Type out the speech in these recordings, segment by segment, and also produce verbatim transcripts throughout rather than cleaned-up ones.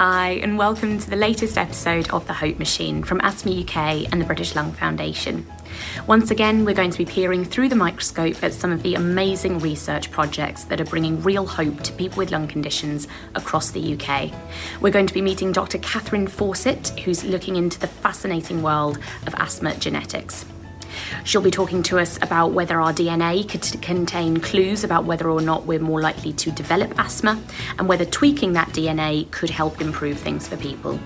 Hi, and welcome to the latest episode of The Hope Machine from Asthma U K and the British Lung Foundation. Once again, we're going to be peering through the microscope at some of the amazing research projects that are bringing real hope to people with lung conditions across the U K. We're going to be meeting Doctor Katherine Fawcett, who's looking into the fascinating world of asthma genetics. She'll be talking to us about whether our D N A could contain clues about whether or not we're more likely to develop asthma and whether tweaking that D N A could help improve things for people.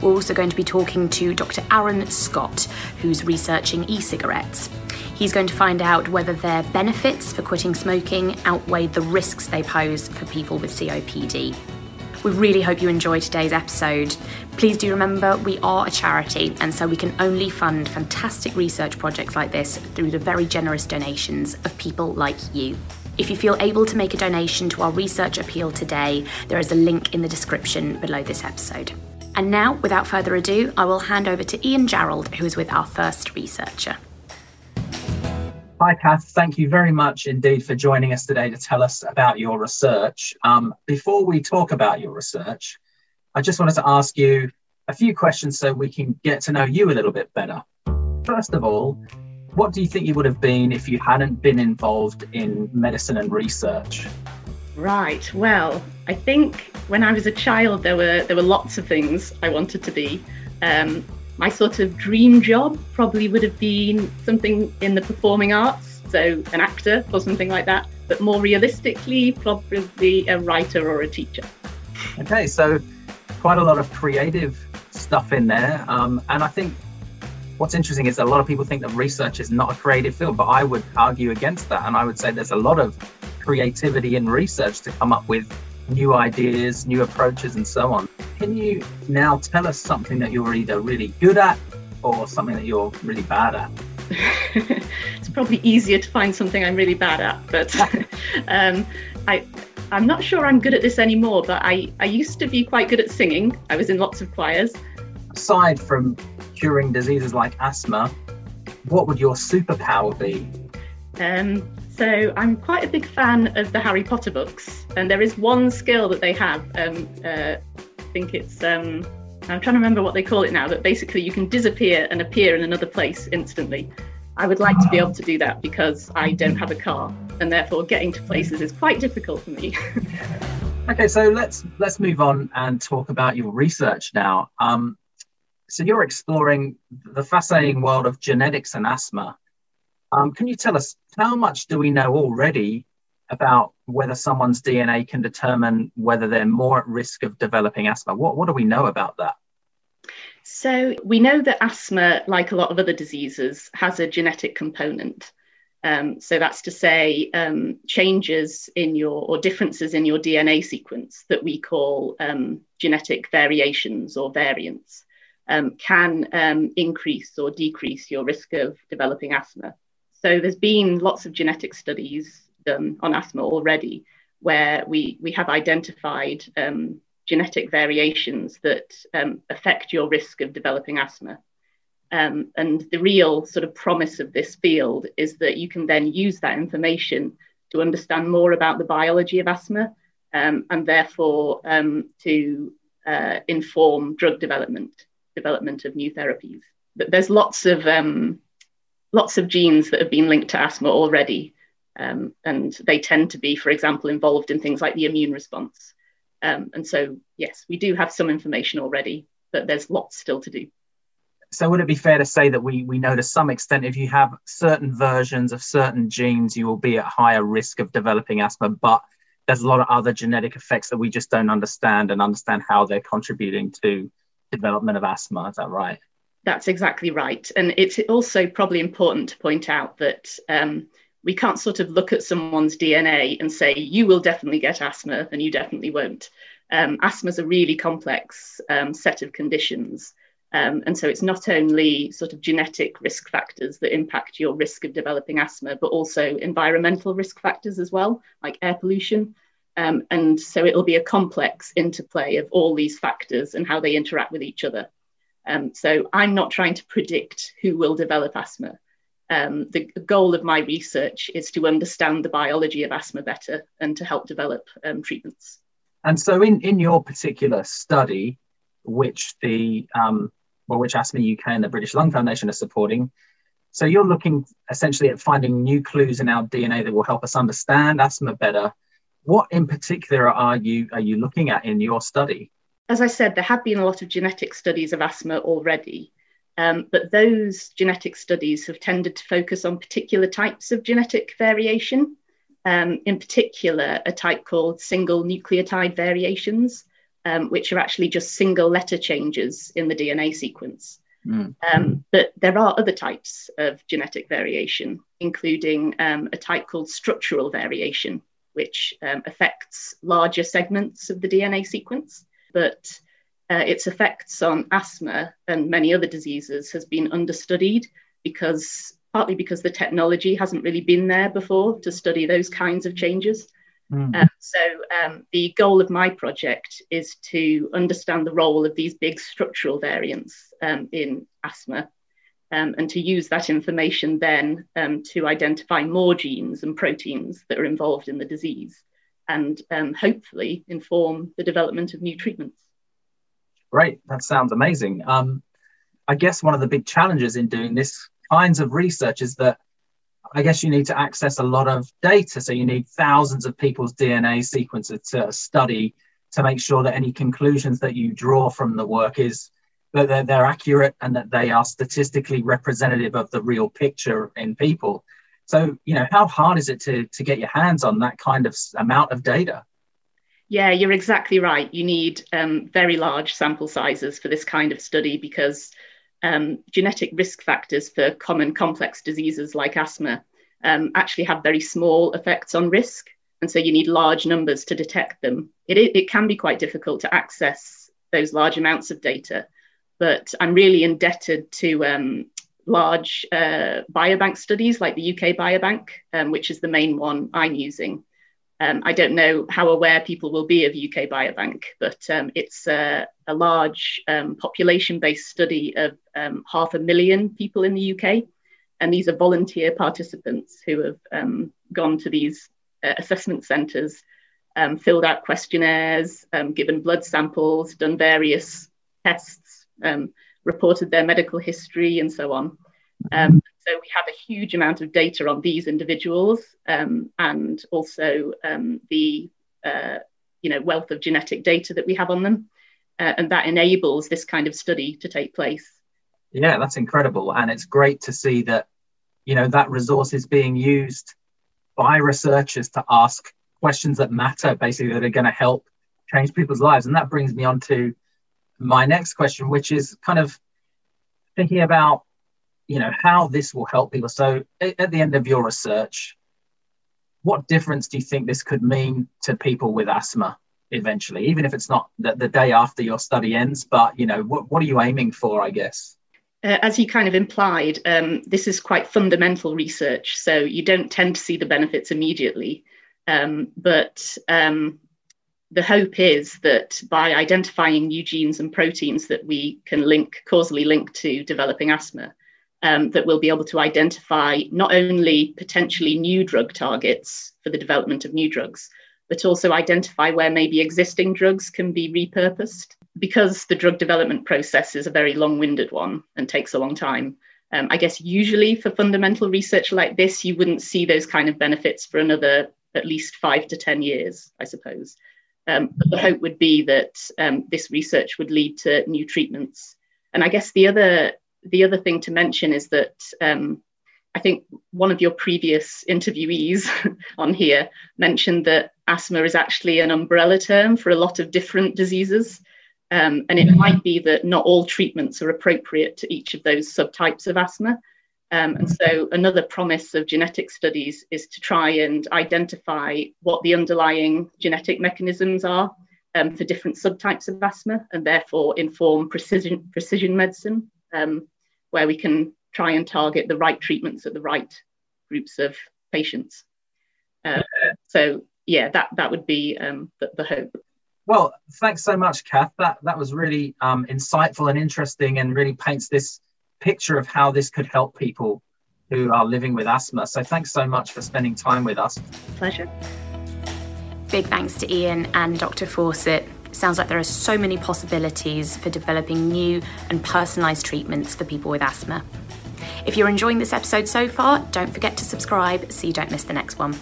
We're also going to be talking to Doctor Aaron Scott, who's researching e-cigarettes. He's going to find out whether their benefits for quitting smoking outweigh the risks they pose for people with C O P D. We really hope you enjoy today's episode. Please do remember we are a charity, and so we can only fund fantastic research projects like this through the very generous donations of people like you. If you feel able to make a donation to our research appeal today, there is a link in the description below this episode. And now, without further ado, I will hand over to Ian Gerald, who is with our first researcher. Hi, Kath. Thank you very much indeed for joining us today to tell us about your research. Um, before we talk about your research, I just wanted to ask you a few questions so we can get to know you a little bit better. First of all, what do you think you would have been if you hadn't been involved in medicine and research? Right. Well, I think when I was a child, there were there were lots of things I wanted to be. Um, My sort of dream job probably would have been something in the performing arts, so an actor or something like that, but more realistically, probably a writer or a teacher. Okay, so quite a lot of creative stuff in there. Um, and I think what's interesting is that a lot of people think that research is not a creative field, but I would argue against that. And I would say there's a lot of creativity in research to come up with new ideas, new approaches, and so on. Can you now tell us something that you're either really good at or something that you're really bad at? It's probably easier to find something I'm really bad at, but um, I, I'm not sure I'm good at this anymore, but I, I used to be quite good at singing. I was in lots of choirs. Aside from curing diseases like asthma, what would your superpower be? Um, So I'm quite a big fan of the Harry Potter books, and there is one skill that they have. Um, uh, I think it's, um, I'm trying to remember what they call it now, but basically you can disappear and appear in another place instantly. I would like to be able to do that because I don't have a car, and therefore getting to places is quite difficult for me. Okay, so let's let's move on and talk about your research now. Um, so you're exploring the fascinating world of genetics and asthma. Um, can you tell us, how much do we know already about whether someone's D N A can determine whether they're more at risk of developing asthma? What, what do we know about that? So we know that asthma, like a lot of other diseases, has a genetic component. Um, so that's to say um, changes in your, or differences in your D N A sequence that we call um, genetic variations or variants um, can um, increase or decrease your risk of developing asthma. So there's been lots of genetic studies done on asthma already where we, we have identified um, genetic variations that um, affect your risk of developing asthma. Um, and the real sort of promise of this field is that you can then use that information to understand more about the biology of asthma um, and therefore um, to uh, inform drug development, development of new therapies. But there's lots of... Um, Lots of genes that have been linked to asthma already, um, and they tend to be, for example, involved in things like the immune response. Um, and so, yes, we do have some information already, but there's lots still to do. So would it be fair to say that we, we know to some extent if you have certain versions of certain genes, you will be at higher risk of developing asthma, but there's a lot of other genetic effects that we just don't understand and understand how they're contributing to development of asthma. Is that right? That's exactly right. And it's also probably important to point out that um, we can't sort of look at someone's D N A and say, you will definitely get asthma and you definitely won't. Um, asthma is a really complex um, set of conditions. Um, and so it's not only sort of genetic risk factors that impact your risk of developing asthma, but also environmental risk factors as well, like air pollution. Um, and so it'll be a complex interplay of all these factors and how they interact with each other. Um, so I'm not trying to predict who will develop asthma. Um, the, the goal of my research is to understand the biology of asthma better and to help develop um, treatments. And so in, in your particular study, which the um, well, which Asthma U K and the British Lung Foundation are supporting, so you're looking essentially at finding new clues in our D N A that will help us understand asthma better. What in particular are you are you looking at in your study? As I said, there have been a lot of genetic studies of asthma already, um, but those genetic studies have tended to focus on particular types of genetic variation, um, in particular a type called single nucleotide variations, um, which are actually just single letter changes in the D N A sequence. Mm. Um, but there are other types of genetic variation, including um, a type called structural variation, which um, affects larger segments of the D N A sequence, but uh, its effects on asthma and many other diseases has been understudied, because partly because the technology hasn't really been there before to study those kinds of changes. Mm. Uh, so um, the goal of my project is to understand the role of these big structural variants um, in asthma, um, and to use that information then um, to identify more genes and proteins that are involved in the disease, and um, hopefully inform the development of new treatments. Great, that sounds amazing. Um, I guess one of the big challenges in doing this kinds of research is that I guess you need to access a lot of data. So you need thousands of people's D N A sequences to study to make sure that any conclusions that you draw from the work is that they're, they're accurate and that they are statistically representative of the real picture in people. So, you know, how hard is it to, to get your hands on that kind of amount of data? Yeah, you're exactly right. You need um, very large sample sizes for this kind of study, because um, genetic risk factors for common complex diseases like asthma um, actually have very small effects on risk. And so you need large numbers to detect them. It, it can be quite difficult to access those large amounts of data, but I'm really indebted to um, large uh, biobank studies like the U K Biobank, um, which is the main one I'm using. Um, I don't know how aware people will be of U K Biobank, but um, it's a, a large um, population-based study of um, half a million people in the U K. And these are volunteer participants who have um, gone to these uh, assessment centres, um, filled out questionnaires, um, given blood samples, done various tests, um, reported their medical history and so on. Um, so we have a huge amount of data on these individuals, um, and also um, the uh, you know, wealth of genetic data that we have on them. Uh, and that enables this kind of study to take place. Yeah, that's incredible. And it's great to see that, you know, that resource is being used by researchers to ask questions that matter, basically, that are going to help change people's lives. And that brings me on to my next question, which is kind of thinking about, you know, how this will help people. So at the end of your research, what difference do you think this could mean to people with asthma eventually, even if it's not the, the day after your study ends? But, you know, what, what are you aiming for, I guess? Uh, as you kind of implied, um, this is quite fundamental research, so you don't tend to see the benefits immediately. Um, but um, the hope is that by identifying new genes and proteins that we can link, causally link to developing asthma, um, that we'll be able to identify not only potentially new drug targets for the development of new drugs, but also identify where maybe existing drugs can be repurposed. Because the drug development process is a very long-winded one and takes a long time, um, I guess usually for fundamental research like this, you wouldn't see those kind of benefits for another at least five to ten years, I suppose. Um, but the hope would be that um, this research would lead to new treatments. And I guess the other the other thing to mention is that um, I think one of your previous interviewees on here mentioned that asthma is actually an umbrella term for a lot of different diseases. Um, and it mm-hmm. might be that not all treatments are appropriate to each of those subtypes of asthma. Um, and so another promise of genetic studies is to try and identify what the underlying genetic mechanisms are um, for different subtypes of asthma, and therefore inform precision, precision medicine, um, where we can try and target the right treatments at the right groups of patients. Uh, so, yeah, that, that would be um, the, the hope. Well, thanks so much, Kath. That, that was really um, insightful and interesting, and really paints this picture of how this could help people who are living with asthma. So thanks so much for spending time with us. Pleasure. Big thanks to Ian and Doctor Fawcett. It sounds like there are so many possibilities for developing new and personalised treatments for people with asthma. If you're enjoying this episode so far, don't forget to subscribe so you don't miss the next one.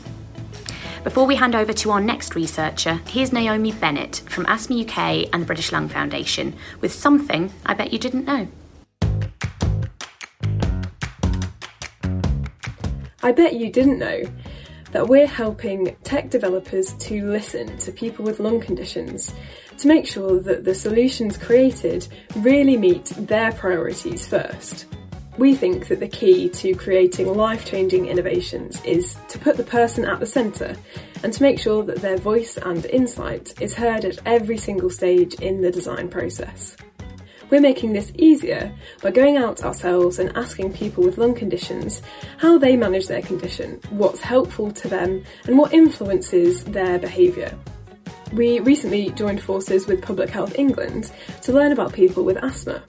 Before we hand over to our next researcher, here's Naomi Bennett from Asthma U K and the British Lung Foundation with something I bet you didn't know. I bet you didn't know that we're helping tech developers to listen to people with lung conditions to make sure that the solutions created really meet their priorities first. We think that the key to creating life-changing innovations is to put the person at the centre and to make sure that their voice and insight is heard at every single stage in the design process. We're making this easier by going out ourselves and asking people with lung conditions how they manage their condition, what's helpful to them, and what influences their behaviour. We recently joined forces with Public Health England to learn about people with asthma.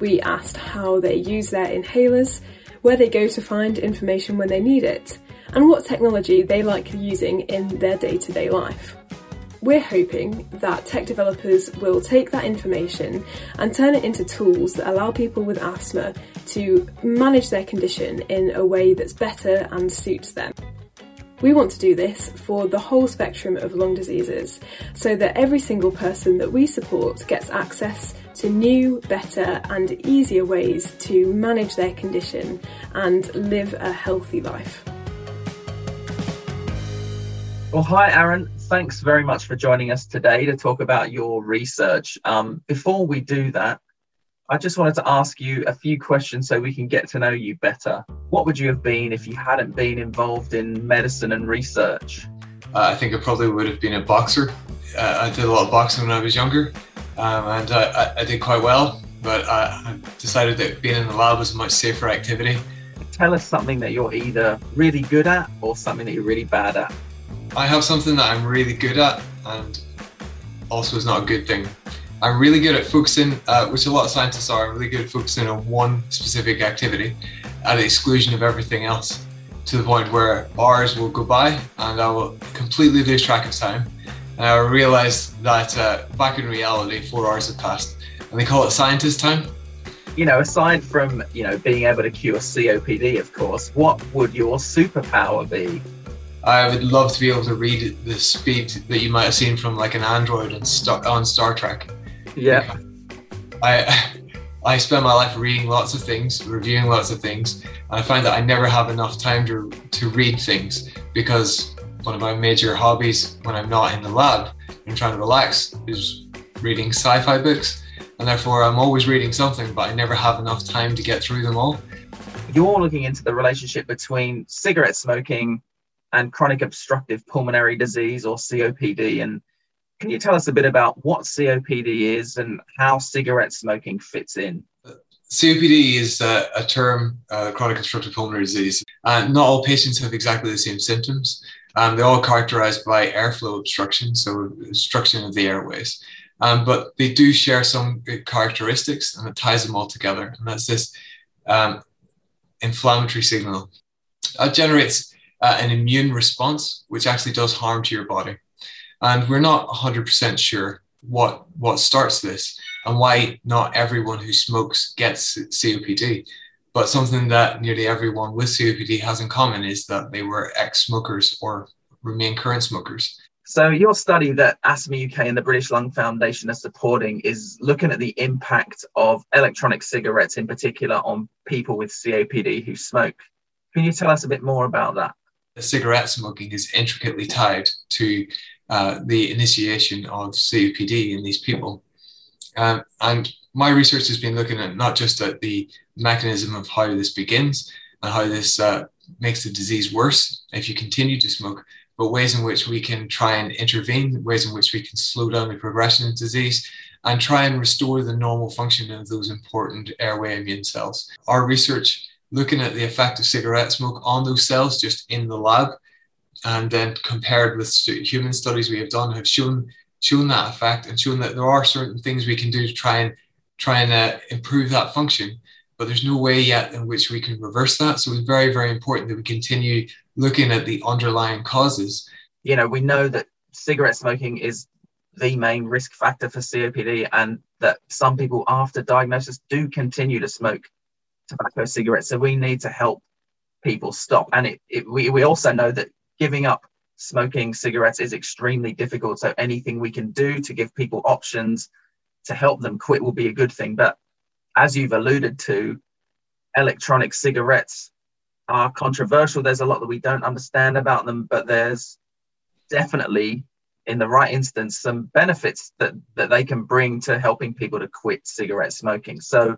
We asked how they use their inhalers, where they go to find information when they need it, and what technology they like using in their day-to-day life. We're hoping that tech developers will take that information and turn it into tools that allow people with asthma to manage their condition in a way that's better and suits them. We want to do this for the whole spectrum of lung diseases, so that every single person that we support gets access to new, better and easier ways to manage their condition and live a healthy life. Well, hi Aaron, thanks very much for joining us today to talk about your research. Um, before we do that, I just wanted to ask you a few questions so we can get to know you better. What would you have been if you hadn't been involved in medicine and research? Uh, I think I probably would have been a boxer. Uh, I did a lot of boxing when I was younger, um, and I, I, I did quite well, but I, I decided that being in the lab was a much safer activity. Tell us something that you're either really good at or something that you're really bad at. I have something that I'm really good at, and also is not a good thing. I'm really good at focusing, uh, which a lot of scientists are, I'm really good at focusing on one specific activity at the exclusion of everything else, to the point where hours will go by and I will completely lose track of time. And I realised that uh, back in reality, four hours had passed, and they call it scientist time. You know, aside from, you know, being able to cure C O P D, of course, what would your superpower be? I would love to be able to read the speed that you might have seen from like an android on Star, on Star Trek. Yeah. I I spend my life reading lots of things, reviewing lots of things, and I find that I never have enough time to to read things, because one of my major hobbies when I'm not in the lab and trying to relax is reading sci-fi books, and therefore I'm always reading something, but I never have enough time to get through them all. You're looking into the relationship between cigarette smoking and chronic obstructive pulmonary disease, or C O P D, and can you tell us a bit about what C O P D is and how cigarette smoking fits in? C O P D is a, a term, uh, chronic obstructive pulmonary disease. Uh, not all patients have exactly the same symptoms. Um, they're all characterized by airflow obstruction, so obstruction of the airways. Um, but they do share some characteristics, and it ties them all together. And that's this um, inflammatory signal. That generates uh, an immune response, which actually does harm to your body. And we're not one hundred percent sure what, what starts this and why not everyone who smokes gets C O P D. But something that nearly everyone with C O P D has in common is that they were ex-smokers or remain current smokers. So your study that Asthma U K and the British Lung Foundation are supporting is looking at the impact of electronic cigarettes in particular on people with C O P D who smoke. Can you tell us a bit more about that? Cigarette smoking is intricately tied to uh, the initiation of C O P D in these people. Um, and my research has been looking at not just at the mechanism of how this begins and how this uh, makes the disease worse if you continue to smoke, but ways in which we can try and intervene, ways in which we can slow down the progression of disease and try and restore the normal function of those important airway immune cells. Our research looking at the effect of cigarette smoke on those cells just in the lab, and then compared with human studies we have done, have shown shown that effect and shown that there are certain things we can do to try and try and uh, improve that function, but there's no way yet in which we can reverse that. So it's very, very important that we continue looking at the underlying causes. You know, we know that cigarette smoking is the main risk factor for C O P D, and that some people after diagnosis do continue to smoke tobacco cigarettes. So we need to help people stop. And it, it we, we also know that giving up smoking cigarettes is extremely difficult. So anything we can do to give people options to help them quit will be a good thing. But as you've alluded to, electronic cigarettes are controversial. There's a lot that we don't understand about them, but there's definitely, in the right instance, some benefits that, that they can bring to helping people to quit cigarette smoking. So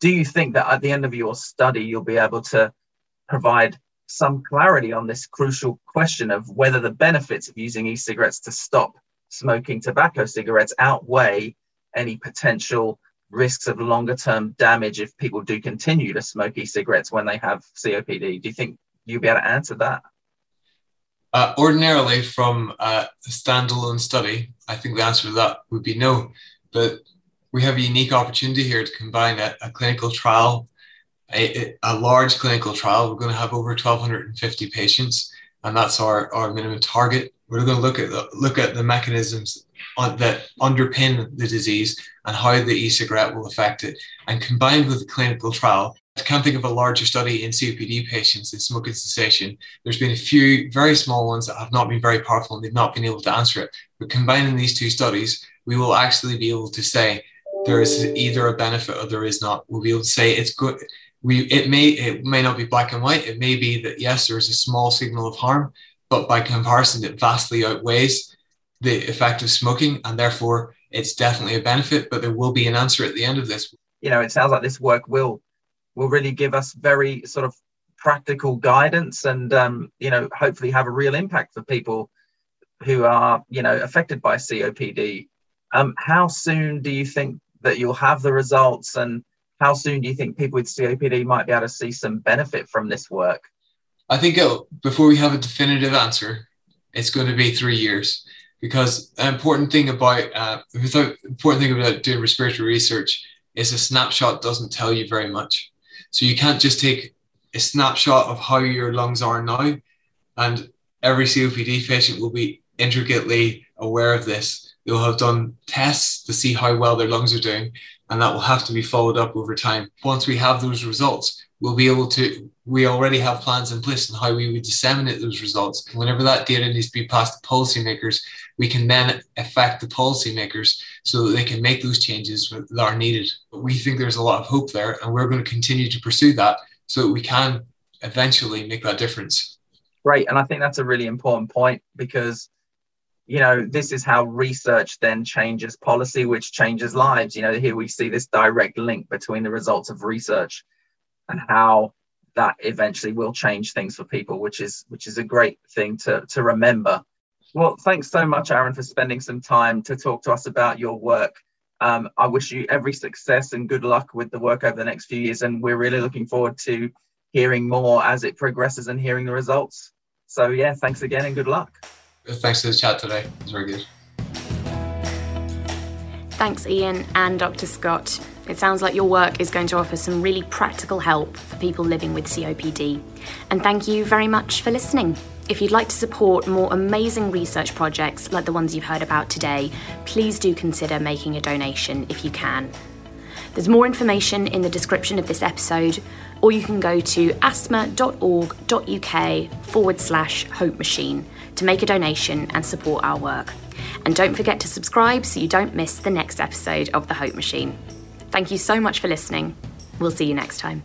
do you think that at the end of your study, you'll be able to provide some clarity on this crucial question of whether the benefits of using e-cigarettes to stop smoking tobacco cigarettes outweigh any potential risks of longer-term damage if people do continue to smoke e-cigarettes when they have C O P D? Do you think you'll be able to answer that? Uh, ordinarily, from a standalone study, I think the answer to that would be no. But we have a unique opportunity here to combine a, a clinical trial, a, a large clinical trial. We're going to have over twelve hundred fifty patients, and that's our, our minimum target. We're going to look at the, look at the mechanisms on, that underpin the disease and how the e-cigarette will affect it. And combined with the clinical trial, I can't think of a larger study in C O P D patients in smoking cessation. There's been a few very small ones that have not been very powerful and they've not been able to answer it. But combining these two studies, we will actually be able to say there is either a benefit or there is not. We'll be able to say it's good. We, it may, it may not be black and white. It may be that, yes, there is a small signal of harm, but by comparison, it vastly outweighs the effect of smoking, and therefore it's definitely a benefit, but there will be an answer at the end of this. You know, it sounds like this work will will really give us very sort of practical guidance and, um, you know, hopefully have a real impact for people who are, you know, affected by C O P D. Um, how soon do you think that you'll have the results, and how soon do you think people with C O P D might be able to see some benefit from this work? I think it'll, before we have a definitive answer, it's going to be three years. Because an important thing about uh, the important thing about doing respiratory research is a snapshot doesn't tell you very much. So you can't just take a snapshot of how your lungs are now, and every C O P D patient will be intricately aware of this. They'll have done tests to see how well their lungs are doing, and that will have to be followed up over time. Once we have those results, we'll be able to, we already have plans in place on how we would disseminate those results. Whenever that data needs to be passed to policymakers, we can then affect the policymakers so that they can make those changes that are needed. But we think there's a lot of hope there, and we're going to continue to pursue that so that we can eventually make that difference. Great. And I think that's a really important point, because, you know, this is how research then changes policy, which changes lives. You know, here we see this direct link between the results of research and how that eventually will change things for people, which is which is a great thing to, to remember. Well, thanks so much, Aaron, for spending some time to talk to us about your work. Um, I wish you every success and good luck with the work over the next few years. And we're really looking forward to hearing more as it progresses and hearing the results. So, yeah, thanks again and good luck. Thanks for the chat today. It was very good. Thanks, Ian and Doctor Scott. It sounds like your work is going to offer some really practical help for people living with C O P D. And thank you very much for listening. If you'd like to support more amazing research projects like the ones you've heard about today, please do consider making a donation if you can. There's more information in the description of this episode, or you can go to asthma.org.uk forward slash Hope Machine to make a donation and support our work. And don't forget to subscribe so you don't miss the next episode of The Hope Machine. Thank you so much for listening. We'll see you next time.